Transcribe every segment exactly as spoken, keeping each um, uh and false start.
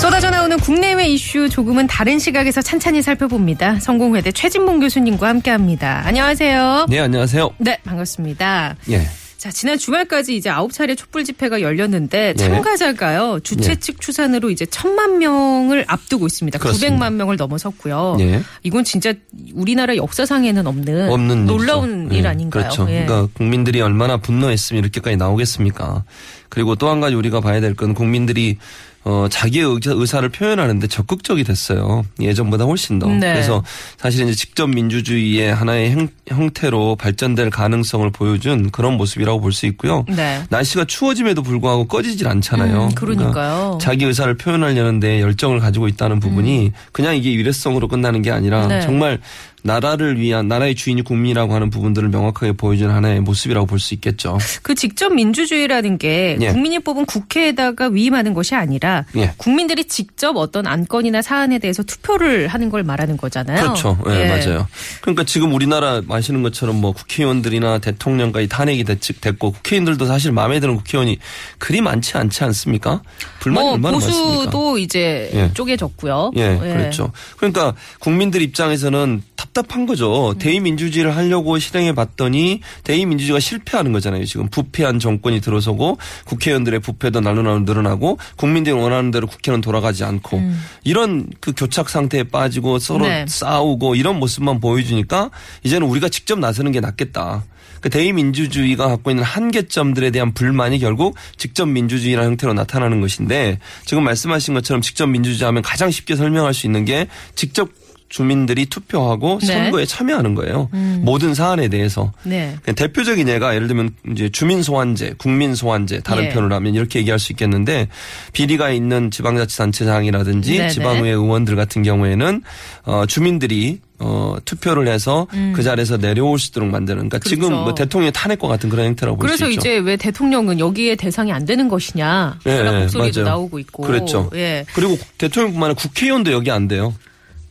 쏟아져 나오는 국내외 이슈 조금은 다른 시각에서 찬찬히 살펴봅니다. 성공회대 최진봉 교수님과 함께합니다. 안녕하세요. 네, 안녕하세요. 네, 반갑습니다. 예. 자, 지난 주말까지 이제 아홉 차례 촛불 집회가 열렸는데 네. 참가자가요 주최 측 추산으로 이제 천만 명을 앞두고 있습니다. 그렇습니다. 구백만 명을 넘어섰고요. 네. 이건 진짜 우리나라 역사상에는 없는, 없는 놀라운 일, 일 아닌가요? 그렇죠. 예. 그러니까 국민들이 얼마나 분노했으면 이렇게까지 나오겠습니까? 그리고 또 한 가지 우리가 봐야 될 건 국민들이 어, 자기의 의사를 표현하는데 적극적이 됐어요. 예전보다 훨씬 더. 네. 그래서 사실 이제 직접 민주주의의 하나의 행, 형태로 발전될 가능성을 보여준 그런 모습이라고 볼 수 있고요. 네. 날씨가 추워짐에도 불구하고 꺼지질 않잖아요. 음, 그러니까요. 그러니까 자기 의사를 표현하려는 데 열정을 가지고 있다는 부분이 음. 그냥 이게 일회성으로 끝나는 게 아니라 네. 정말 나라를 위한 나라의 주인이 국민이라고 하는 부분들을 명확하게 보여주는 하나의 모습이라고 볼 수 있겠죠. 그 직접 민주주의라는 게 예. 국민이 뽑은 국회에다가 위임하는 것이 아니라 예. 국민들이 직접 어떤 안건이나 사안에 대해서 투표를 하는 걸 말하는 거잖아요. 그렇죠. 예, 예. 맞아요. 그러니까 지금 우리나라 아시는 것처럼 뭐 국회의원들이나 대통령까지 탄핵이 됐고 국회의원들도 사실 마음에 드는 국회의원이 그리 많지 않지 않습니까? 불만이 뭐, 얼마나 보수도 많습니까? 보수도 이제 예. 쪼개졌고요. 예, 예, 그렇죠. 그러니까 국민들 입장에서는 답답한 거죠. 대의민주주의를 하려고 실행해봤더니 대의민주주의가 실패하는 거잖아요. 지금 부패한 정권이 들어서고 국회의원들의 부패도 날로 날로 늘어나고 국민들이 원하는 대로 국회는 돌아가지 않고 음. 이런 그 교착 상태에 빠지고 서로 네. 싸우고 이런 모습만 보여주니까 이제는 우리가 직접 나서는 게 낫겠다. 그 대의민주주의가 갖고 있는 한계점들에 대한 불만이 결국 직접 민주주의라는 형태로 나타나는 것인데 지금 말씀하신 것처럼 직접 민주주의 하면 가장 쉽게 설명할 수 있는 게 직접 주민들이 투표하고 네. 선거에 참여하는 거예요. 음. 모든 사안에 대해서. 네. 대표적인 예가 예를 들면 이제 주민 소환제, 국민 소환제 다른 예. 편으로 하면 이렇게 얘기할 수 있겠는데 비리가 있는 지방자치단체장이라든지 네네. 지방의회 의원들 같은 경우에는 어, 주민들이 어, 투표를 해서 음. 그 자리에서 내려올 수 있도록 만드는. 그러니까 그렇죠. 지금 뭐 대통령 탄핵과 같은 그런 형태라고 볼 수 있죠. 그래서 이제 왜 대통령은 여기에 대상이 안 되는 것이냐. 네, 네, 목소리도 맞아요. 나오고 있고. 그렇죠. 예. 그리고 대통령뿐만 아니라 국회의원도 여기 안 돼요.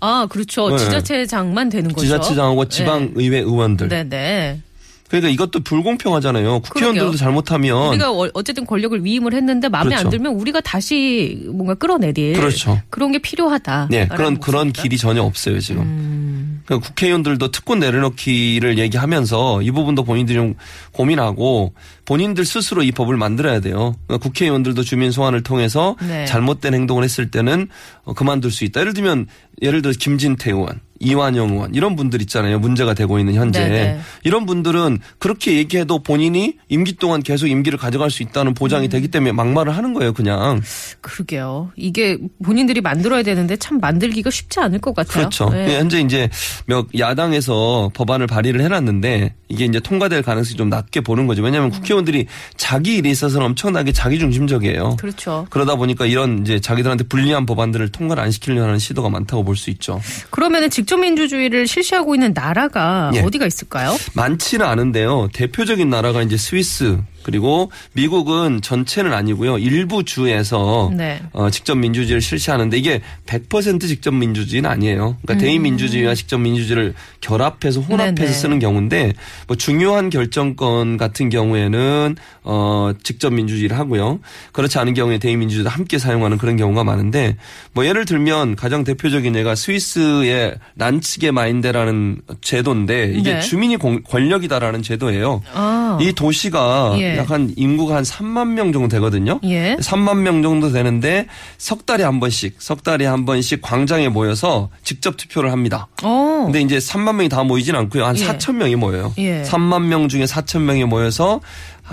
아, 그렇죠. 네. 지자체장만 되는 거죠. 지자체장하고 지방의회 네. 의원들. 네네. 그러니까 이것도 불공평하잖아요. 국회의원들도 그러게요. 잘못하면. 우리가 어쨌든 권력을 위임을 했는데 마음에 그렇죠. 안 들면 우리가 다시 뭔가 끌어내릴. 그렇죠. 그런 게 필요하다. 네. 그런, 모습이다. 그런 길이 전혀 없어요, 지금. 음. 그러니까 국회의원들도 특권 내려놓기를 얘기하면서 이 부분도 본인들이 좀 고민하고 본인들 스스로 이 법을 만들어야 돼요. 그러니까 국회의원들도 주민 소환을 통해서 네. 잘못된 행동을 했을 때는 그만둘 수 있다. 예를 들면 예를 들어 김진태 의원. 이완영 의원 이런 분들 있잖아요. 문제가 되고 있는 현재. 네네. 이런 분들은 그렇게 얘기해도 본인이 임기 동안 계속 임기를 가져갈 수 있다는 보장이 음. 되기 때문에 막말을 하는 거예요. 그냥. 그러게요. 이게 본인들이 만들어야 되는데 참 만들기가 쉽지 않을 것 같아요. 그렇죠. 네. 현재 이제 야당에서 법안을 발의를 해놨는데 이게 이제 통과될 가능성이 좀 낮게 보는 거죠. 왜냐하면 국회의원들이 자기 일에 있어서는 엄청나게 자기중심적이에요. 그렇죠. 그러다 보니까 이런 이제 자기들한테 불리한 법안들을 통과를 안 시키려고 하는 시도가 많다고 볼 수 있죠. 그러면은 직접 민주주의를 실시하고 있는 나라가 예. 어디가 있을까요? 많지는 않은데요. 대표적인 나라가 이제 스위스. 그리고 미국은 전체는 아니고요. 일부 주에서 네. 어, 직접 민주주의를 실시하는데 이게 백 퍼센트 직접 민주주의는 아니에요. 그러니까 음. 대의민주주의와 직접 민주주의를 결합해서 혼합해서 네네. 쓰는 경우인데 뭐 중요한 결정권 같은 경우에는 어, 직접 민주주의를 하고요. 그렇지 않은 경우에 대의민주주의도 함께 사용하는 그런 경우가 많은데 뭐 예를 들면 가장 대표적인 예가 스위스의 란츠게 마인데라는 제도인데 이게 네. 주민이 공, 권력이다라는 제도예요. 아. 이 도시가 예. 약 한 인구가 한 삼만 명 정도 되거든요. 예. 삼만 명 정도 되는데 석 달에 한 번씩, 석 달에 한 번씩 광장에 모여서 직접 투표를 합니다. 오. 근데 이제 삼만 명이 다 모이진 않고요. 한 예. 사천 명이 모여요. 예. 삼만 명 중에 사천 명이 모여서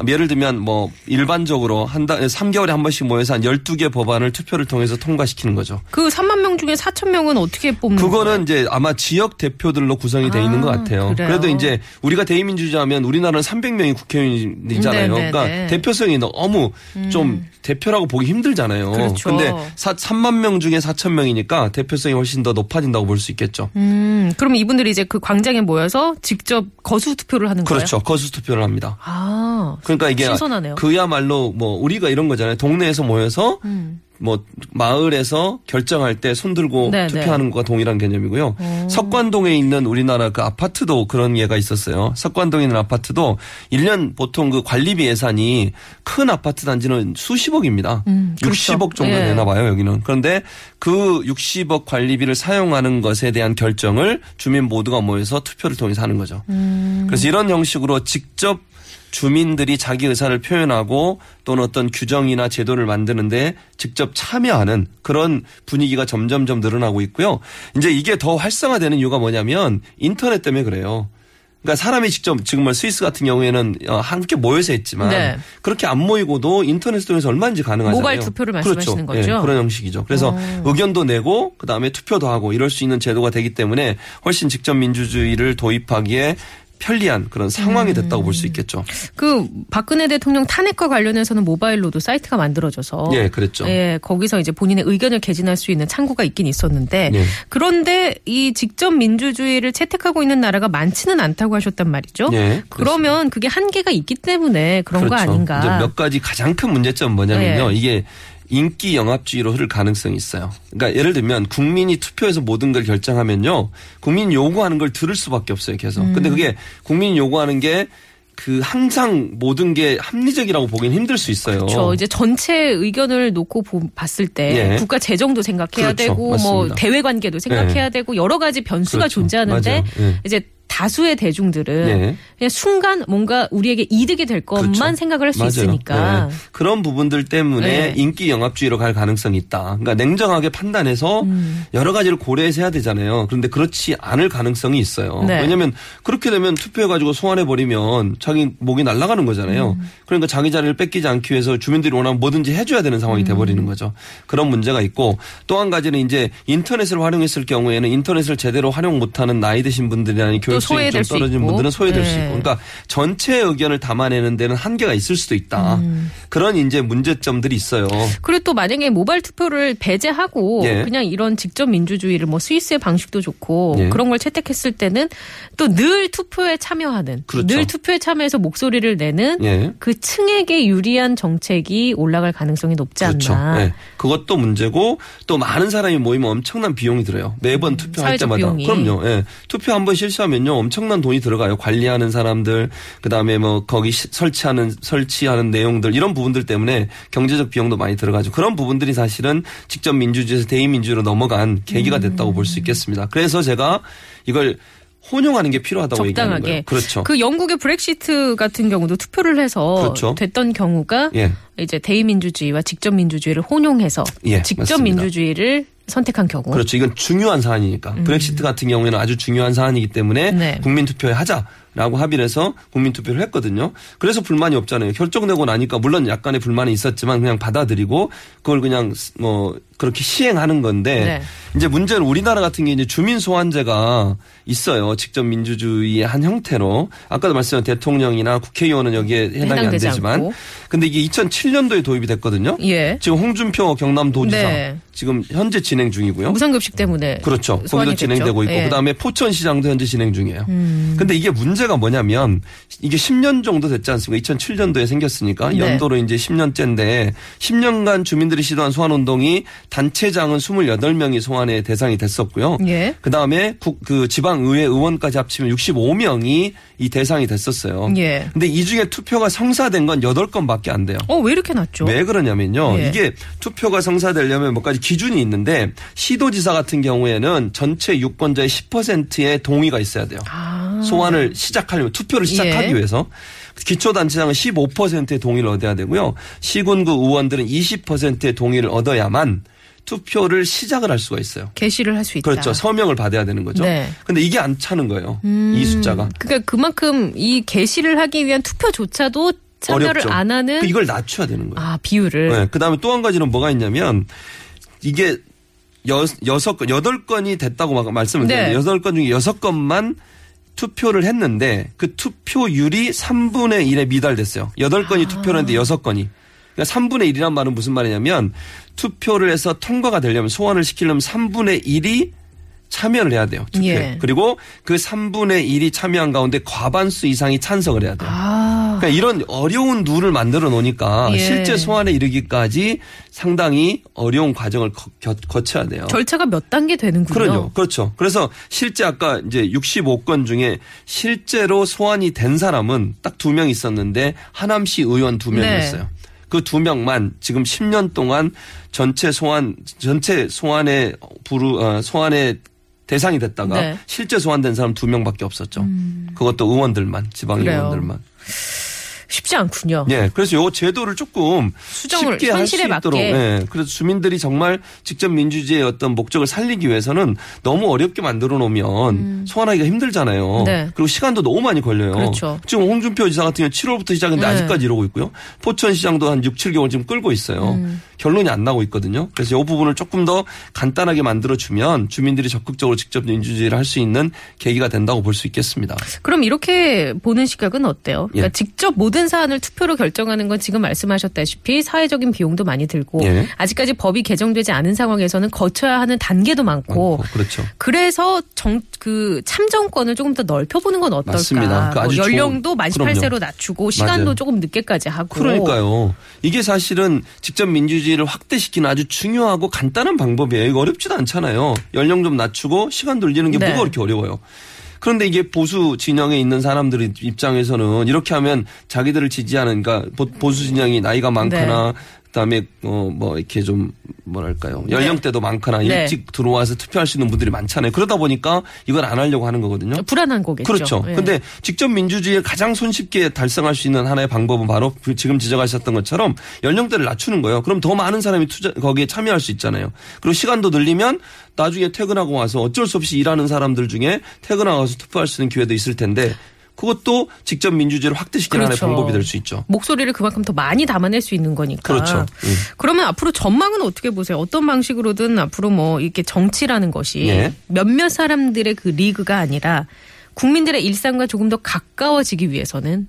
예를 들면 뭐 일반적으로 한 달 삼 개월에 한 번씩 모여서 한 열두 개 법안을 투표를 통해서 통과시키는 거죠. 그 삼만 명 중에 사천 명은 어떻게 뽑는 거예요? 그거는 이제 아마 지역 대표들로 구성이 돼 아, 있는 것 같아요. 그래요? 그래도 이제 우리가 대의민주주의하면 우리나라는 삼백 명이 국회의원이잖아요. 네네네. 그러니까 대표성이 너무 음. 좀 대표라고 보기 힘들잖아요. 그런데 그렇죠. 삼만 명 중에 사천 명이니까 대표성이 훨씬 더 높아진다고 볼 수 있겠죠. 음, 그럼 이분들이 이제 그 광장에 모여서 직접 거수 투표를 하는 거예요? 그렇죠. 거수 투표를 합니다. 아, 그러니까 이게 신선하네요. 그야말로 뭐 우리가 이런 거잖아요. 동네에서 모여서 음. 뭐 마을에서 결정할 때 손 들고 네네. 투표하는 것과 동일한 개념이고요. 오. 석관동에 있는 우리나라 그 아파트도 그런 예가 있었어요. 석관동에 있는 아파트도 일 년 보통 그 관리비 예산이 큰 아파트 단지는 수십억입니다. 음, 그렇죠. 육십억 정도 예. 되나 봐요, 여기는. 그런데 그 육십억 관리비를 사용하는 것에 대한 결정을 주민 모두가 모여서 투표를 통해서 하는 거죠. 음. 그래서 이런 형식으로 직접 주민들이 자기 의사를 표현하고 또는 어떤 규정이나 제도를 만드는데 직접 참여하는 그런 분위기가 점점점 늘어나고 있고요. 이제 이게 더 활성화되는 이유가 뭐냐면 인터넷 때문에 그래요. 그러니까 사람이 직접 지금 뭐 스위스 같은 경우에는 함께 모여서 했지만 네. 그렇게 안 모이고도 인터넷 통해서 얼마든지 가능하잖아요. 모바일 투표를 말씀하시는 그렇죠. 거죠. 네, 그런 형식이죠. 그래서 오. 의견도 내고 그다음에 투표도 하고 이럴 수 있는 제도가 되기 때문에 훨씬 직접 민주주의를 도입하기에 편리한 그런 상황이 됐다고 볼 수 있겠죠. 그 박근혜 대통령 탄핵과 관련해서는 모바일로도 사이트가 만들어져서 예, 그랬죠. 예, 거기서 이제 본인의 의견을 개진할 수 있는 창구가 있긴 있었는데 예. 그런데 이 직접 민주주의를 채택하고 있는 나라가 많지는 않다고 하셨단 말이죠. 예, 그러면 그게 한계가 있기 때문에 그런 그렇죠. 거 아닌가. 이제 몇 가지 가장 큰 문제점은 뭐냐면요. 예. 이게 인기 영합주의로 흐를 가능성이 있어요. 그러니까 예를 들면 국민이 투표해서 모든 걸 결정하면요. 국민이 요구하는 걸 들을 수밖에 없어요. 계속. 음. 근데 그게 국민이 요구하는 게 그 항상 모든 게 합리적이라고 보긴 힘들 수 있어요. 그렇죠. 이제 전체 의견을 놓고 봤을 때 예. 국가 재정도 생각해야 그렇죠. 되고 맞습니다. 뭐 대외 관계도 생각해야 예. 되고 여러 가지 변수가 그렇죠. 존재하는데 예. 이제 다수의 대중들은 예. 그냥 순간 뭔가 우리에게 이득이 될 것만 그렇죠. 생각을 할 수 있으니까. 예. 그런 부분들 때문에 예. 인기 영합주의로 갈 가능성이 있다. 그러니까 냉정하게 판단해서 음. 여러 가지를 고려해서 해야 되잖아요. 그런데 그렇지 않을 가능성이 있어요. 네. 왜냐하면 그렇게 되면 투표해가지고 소환해버리면 자기 목이 날아가는 거잖아요. 음. 그러니까 자기 자리를 뺏기지 않기 위해서 주민들이 원하면 뭐든지 해줘야 되는 상황이 음. 돼버리는 거죠. 그런 문제가 있고 또 한 가지는 이제 인터넷을 활용했을 경우에는 인터넷을 제대로 활용 못하는 나이 드신 분들이라는 교육 소외될 수 떨어진 있고. 분들은 소외될 네. 수 있고. 그러니까 전체 의견을 담아내는 데는 한계가 있을 수도 있다. 음. 그런 이제 문제점들이 있어요. 그리고 또 만약에 모바일 투표를 배제하고 예. 그냥 이런 직접 민주주의를 뭐 스위스의 방식도 좋고 예. 그런 걸 채택했을 때는 또 늘 투표에 참여하는 그렇죠. 늘 투표에 참여해서 목소리를 내는 예. 그 층에게 유리한 정책이 올라갈 가능성이 높지 그렇죠. 않나. 예. 그것도 문제고 또 많은 사람이 모이면 엄청난 비용이 들어요. 매번 음, 투표할 때마다. 비용이. 그럼요. 예. 투표 한번 실수하면요. 엄청난 돈이 들어가요. 관리하는 사람들, 그다음에 뭐 거기 설치하는 설치하는 내용들 이런 부분들 때문에 경제적 비용도 많이 들어가죠. 그런 부분들이 사실은 직접 민주주의에서 대의민주주의로 넘어간 계기가 됐다고 볼 수 있겠습니다. 그래서 제가 이걸 혼용하는 게 필요하다고 적당하게. 얘기하는 거예요. 그렇죠. 그 영국의 브렉시트 같은 경우도 투표를 해서 그렇죠. 됐던 경우가 예. 이제 대의민주주의와 직접 민주주의를 혼용해서 예, 직접 맞습니다. 민주주의를 선택한 경우. 그렇죠. 이건 중요한 사안이니까. 음. 브렉시트 같은 경우에는 아주 중요한 사안이기 때문에 네. 국민투표에 하자라고 합의를 해서 국민투표를 했거든요. 그래서 불만이 없잖아요. 결정되고 나니까 물론 약간의 불만이 있었지만 그냥 받아들이고 그걸 그냥 뭐 그렇게 시행하는 건데 네. 이제 문제는 우리나라 같은 게 이제 주민 소환제가 있어요. 직접 민주주의의 한 형태로. 아까도 말씀드린 대통령이나 국회의원은 여기에 해당이 안 되지만. 않고. 근데 이게 이천칠 년도에 도입이 됐거든요. 예. 지금 홍준표 경남도지사 네. 지금 현재 진행 중이고요. 무상급식 때문에. 그렇죠. 거기도 진행되고 있고. 예. 그다음에 포천시장도 현재 진행 중이에요. 음. 근데 이게 문제가 뭐냐면 이게 십 년 정도 됐지 않습니까? 이천칠 년도에 생겼으니까 네. 연도로 이제 십 년째인데 십 년간 주민들이 시도한 소환운동이 단체장은 이십팔 명이 소환의 대상이 됐었고요. 예. 그다음에 국, 그 지방의회 의원까지 합치면 육십오 명이 이 대상이 됐었어요. 예. 근데 이 중에 투표가 성사된 건 여덟 건밖에 안 돼요. 어, 왜 이렇게 낮죠? 왜 그러냐면요. 예. 이게 투표가 성사되려면 몇 가지 기준이 있는데 시도지사 같은 경우에는 전체 유권자의 십 퍼센트의 동의가 있어야 돼요. 아. 소환을 시작하려면 투표를 시작하기 예. 위해서. 기초단체장은 십오 퍼센트의 동의를 얻어야 되고요. 시군구 의원들은 이십 퍼센트의 동의를 얻어야만 투표를 시작을 할 수가 있어요. 개시를 할 수 있다. 그렇죠. 서명을 받아야 되는 거죠. 네. 근데 이게 안 차는 거예요. 음. 이 숫자가. 그러니까 그만큼 이 개시를 하기 위한 투표조차도 참여를 어렵죠. 안 하는. 그 이걸 낮춰야 되는 거예요. 아, 비율을. 네. 그다음에 또 한 가지는 뭐가 있냐면 이게 여, 여섯 건, 여덟 건이 됐다고 막 말씀을 드렸는데 네. 여덟 건 중에 여섯 건만 투표를 했는데 그 투표율이 삼분의 일에 미달됐어요. 여덟 건이 아. 투표를 했는데 여섯 건이. 그러니까 삼분의 일이란 말은 무슨 말이냐면 투표를 해서 통과가 되려면 소환을 시키려면 삼분의 일이 참여를 해야 돼요. 투표에. 예. 그리고 그 삼분의 일이 참여한 가운데 과반수 이상이 찬성을 해야 돼요. 아. 그러니까 이런 어려운 룰을 만들어 놓으니까 예. 실제 소환에 이르기까지 상당히 어려운 과정을 거, 겨, 거쳐야 돼요. 절차가 몇 단계 되는군요. 그럼요. 그렇죠. 그래서 실제 아까 이제 육십오 건 중에 실제로 소환이 된 사람은 딱 두 명 있었는데 하남시 의원 두 명이었어요. 네. 그 두 명만 지금 십 년 동안 전체 소환 전체 소환의 부르 어, 소환의 대상이 됐다가 네. 실제 소환된 사람 두 명밖에 없었죠. 음. 그것도 의원들만, 지방 그래요. 의원들만. 쉽지 않군요. 예, 그래서 요 제도를 조금 수정을 쉽게 할 수 있도록. 예, 그래서 주민들이 정말 직접 민주주의의 어떤 목적을 살리기 위해서는 너무 어렵게 만들어 놓으면 음. 소환하기가 힘들잖아요. 네. 그리고 시간도 너무 많이 걸려요. 그렇죠. 지금 홍준표 지사 같은 경우는 칠월부터 시작했는데 네. 아직까지 이러고 있고요. 포천시장도 한 육, 칠 개월 지금 끌고 있어요. 음. 결론이 안 나고 있거든요. 그래서 이 부분을 조금 더 간단하게 만들어주면 주민들이 적극적으로 직접 민주주의를 할 수 있는 계기가 된다고 볼 수 있겠습니다. 그럼 이렇게 보는 시각은 어때요? 그러니까 예. 직접 모든 사안을 투표로 결정하는 건 지금 말씀하셨다시피 사회적인 비용도 많이 들고 예. 아직까지 법이 개정되지 않은 상황에서는 거쳐야 하는 단계도 많고, 많고 그렇죠. 그래서 정, 그 참정권을 조금 더 넓혀보는 건 어떨까. 맞습니다. 그 아주 뭐 연령도 좋은, 만 십팔 세로 그럼요. 낮추고 시간도 맞아요. 조금 늦게까지 하고. 그러니까요. 이게 사실은 직접 민주주의 를 확대시키는 아주 중요하고 간단한 방법이에요. 이거 어렵지도 않잖아요. 연령 좀 낮추고 시간 돌리는 게 네. 뭐가 그렇게 어려워요. 그런데 이게 보수 진영에 있는 사람들 입장에서는 이렇게 하면 자기들을 지지하는 그러니까 보수 진영이 나이가 많거나 네. 그다음에 어 뭐 이렇게 좀 뭐랄까요. 연령대도 네. 많거나 일찍 네. 들어와서 투표할 수 있는 분들이 많잖아요. 그러다 보니까 이걸 안 하려고 하는 거거든요. 불안한 거겠죠. 그렇죠. 그런데 네. 직접 민주주의에 가장 손쉽게 달성할 수 있는 하나의 방법은 바로 지금 지적하셨던 것처럼 연령대를 낮추는 거예요. 그럼 더 많은 사람이 투자 거기에 참여할 수 있잖아요. 그리고 시간도 늘리면 나중에 퇴근하고 와서 어쩔 수 없이 일하는 사람들 중에 퇴근하고 와서 투표할 수 있는 기회도 있을 텐데 그것도 직접 민주주의를 확대시키는 그렇죠. 하나의 방법이 될 수 있죠. 목소리를 그만큼 더 많이 담아낼 수 있는 거니까. 그렇죠. 음. 그러면 앞으로 전망은 어떻게 보세요? 어떤 방식으로든 앞으로 뭐 이렇게 정치라는 것이 예. 몇몇 사람들의 그 리그가 아니라 국민들의 일상과 조금 더 가까워지기 위해서는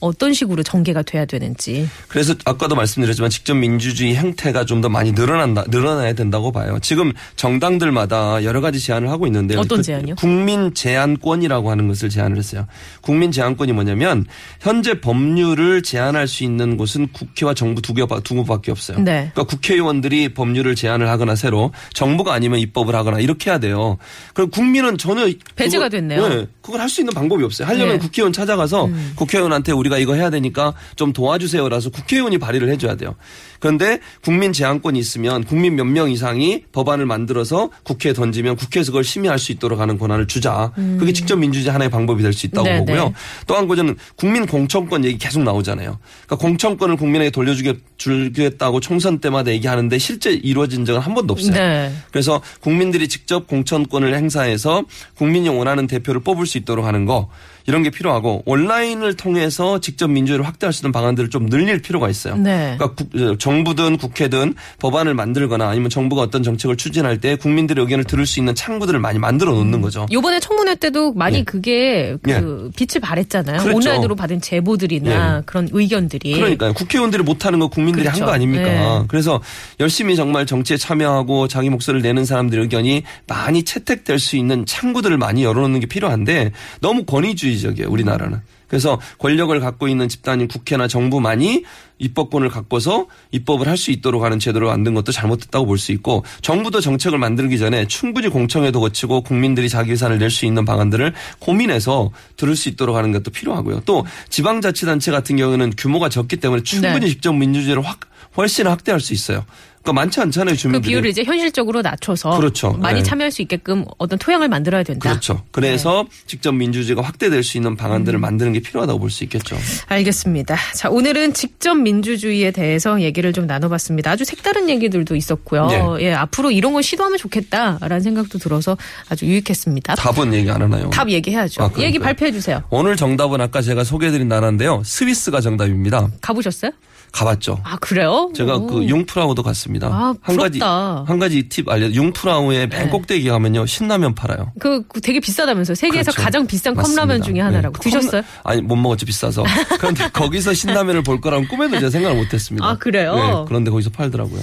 어떤 식으로 전개가 돼야 되는지. 그래서 아까도 말씀드렸지만 직접 민주주의 행태가 좀 더 많이 늘어난다, 늘어나야 된다고 봐요. 지금 정당들마다 여러 가지 제안을 하고 있는데요. 어떤 제안이요? 그 국민 제안권이라고 하는 것을 제안을 했어요. 국민 제안권이 뭐냐면 현재 법률을 제안할 수 있는 곳은 국회와 정부 두, 개, 두 곳밖에 없어요. 네. 그러니까 국회의원들이 법률을 제안을 하거나 새로 정부가 아니면 입법을 하거나 이렇게 해야 돼요. 그럼 국민은 전혀 배제가 그거, 됐네요. 네, 그걸 할 수 있는 방법이 없어요. 하려면 네. 국회의원 찾아가서 음. 국회의원한테 우리가 이거 해야 되니까 좀 도와주세요라서 국회의원이 발의를 해줘야 돼요. 그런데 국민 제안권이 있으면 국민 몇 명 이상이 법안을 만들어서 국회에 던지면 국회에서 그걸 심의할 수 있도록 하는 권한을 주자. 음. 그게 직접 민주주의 하나의 방법이 될 수 있다고 네네. 보고요. 또 한 가지는 국민 공천권 얘기 계속 나오잖아요. 그러니까 공천권을 국민에게 돌려주겠다고 총선 때마다 얘기하는데 실제 이루어진 적은 한 번도 없어요. 네. 그래서 국민들이 직접 공천권을 행사해서 국민이 원하는 대표를 뽑을 수 있도록 하는 거. 이런 게 필요하고 온라인을 통해서 직접 민주주의를 확대할 수 있는 방안들을 좀 늘릴 필요가 있어요. 네. 그러니까 국, 정부든 국회든 법안을 만들거나 아니면 정부가 어떤 정책을 추진할 때 국민들의 의견을 들을 수 있는 창구들을 많이 만들어 놓는 거죠. 이번에 청문회 때도 많이 예. 그게 그 예. 빛을 발했잖아요. 그렇죠. 온라인으로 받은 제보들이나 예. 그런 의견들이. 그러니까요. 국회의원들이 못하는 거 국민들이 그렇죠. 한 거 아닙니까. 예. 그래서 열심히 정말 정치에 참여하고 자기 목소리를 내는 사람들의 의견이 많이 채택될 수 있는 창구들을 많이 열어놓는 게 필요한데 너무 권위주의 적이에요, 우리나라는. 그래서 권력을 갖고 있는 집단인 국회나 정부만이 입법권을 갖고서 입법을 할 수 있도록 하는 제도를 만든 것도 잘못됐다고 볼 수 있고 정부도 정책을 만들기 전에 충분히 공청회도 거치고 국민들이 자기 의사를 낼 수 있는 방안들을 고민해서 들을 수 있도록 하는 것도 필요하고요. 또 지방자치단체 같은 경우는 규모가 적기 때문에 충분히 네. 직접 민주주의를 확 훨씬 확대할 수 있어요. 그러니까 많지 않잖아요, 주민들이. 그 비율을 이제 현실적으로 낮춰서 그렇죠. 많이 네. 참여할 수 있게끔 어떤 토양을 만들어야 된다. 그렇죠. 그래서 네. 직접 민주주의가 확대될 수 있는 방안들을 음. 만드는 게 필요하다고 볼 수 있겠죠. 알겠습니다. 자, 오늘은 직접 민주주의에 대해서 얘기를 좀 나눠봤습니다. 아주 색다른 얘기들도 있었고요. 네. 예, 앞으로 이런 걸 시도하면 좋겠다라는 생각도 들어서 아주 유익했습니다. 답은 얘기 안 하나요? 답 얘기해야죠. 아, 얘기 발표해 주세요. 오늘 정답은 아까 제가 소개해드린 나라인데요. 스위스가 정답입니다. 가보셨어요? 가봤죠. 아, 그래요? 제가 오. 그 융프라우도 갔습니다. 아, 부럽다. 한 가지, 한 가지 팁 알려. 융프라우의 맨 꼭대기 가면요. 신라면 팔아요. 그, 그 되게 비싸다면서요. 세계에서 그렇죠. 가장 비싼 맞습니다. 컵라면 중에 하나라고. 네. 드셨어요? 컵라... 아니, 못 먹었죠. 비싸서. 그런데 거기서 신라면을 볼 거라면 꿈에도 제가 생각을 못 했습니다. 아, 그래요? 네, 그런데 거기서 팔더라고요.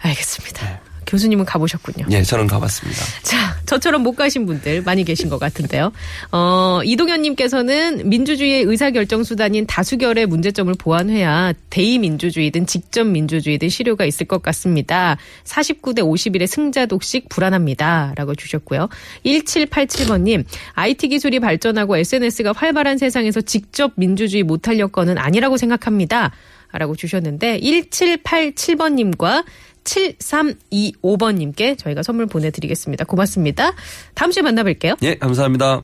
알겠습니다. 네. 교수님은 가보셨군요. 네, 저는 가봤습니다. 자, 저처럼 못 가신 분들 많이 계신 것 같은데요. 어, 이동현님께서는 민주주의의 의사결정수단인 다수결의 문제점을 보완해야 대의민주주의든 직접 민주주의든 실효가 있을 것 같습니다. 사십구 대 오십일의 승자 독식 불안합니다. 라고 주셨고요. 천칠백팔십칠번님, 아이티 기술이 발전하고 에스엔에스가 활발한 세상에서 직접 민주주의 못할 여건은 아니라고 생각합니다. 라고 주셨는데 천칠백팔십칠번님과 칠삼이오번님께 저희가 선물 보내드리겠습니다. 고맙습니다. 다음 주에 만나뵐게요. 예, 감사합니다.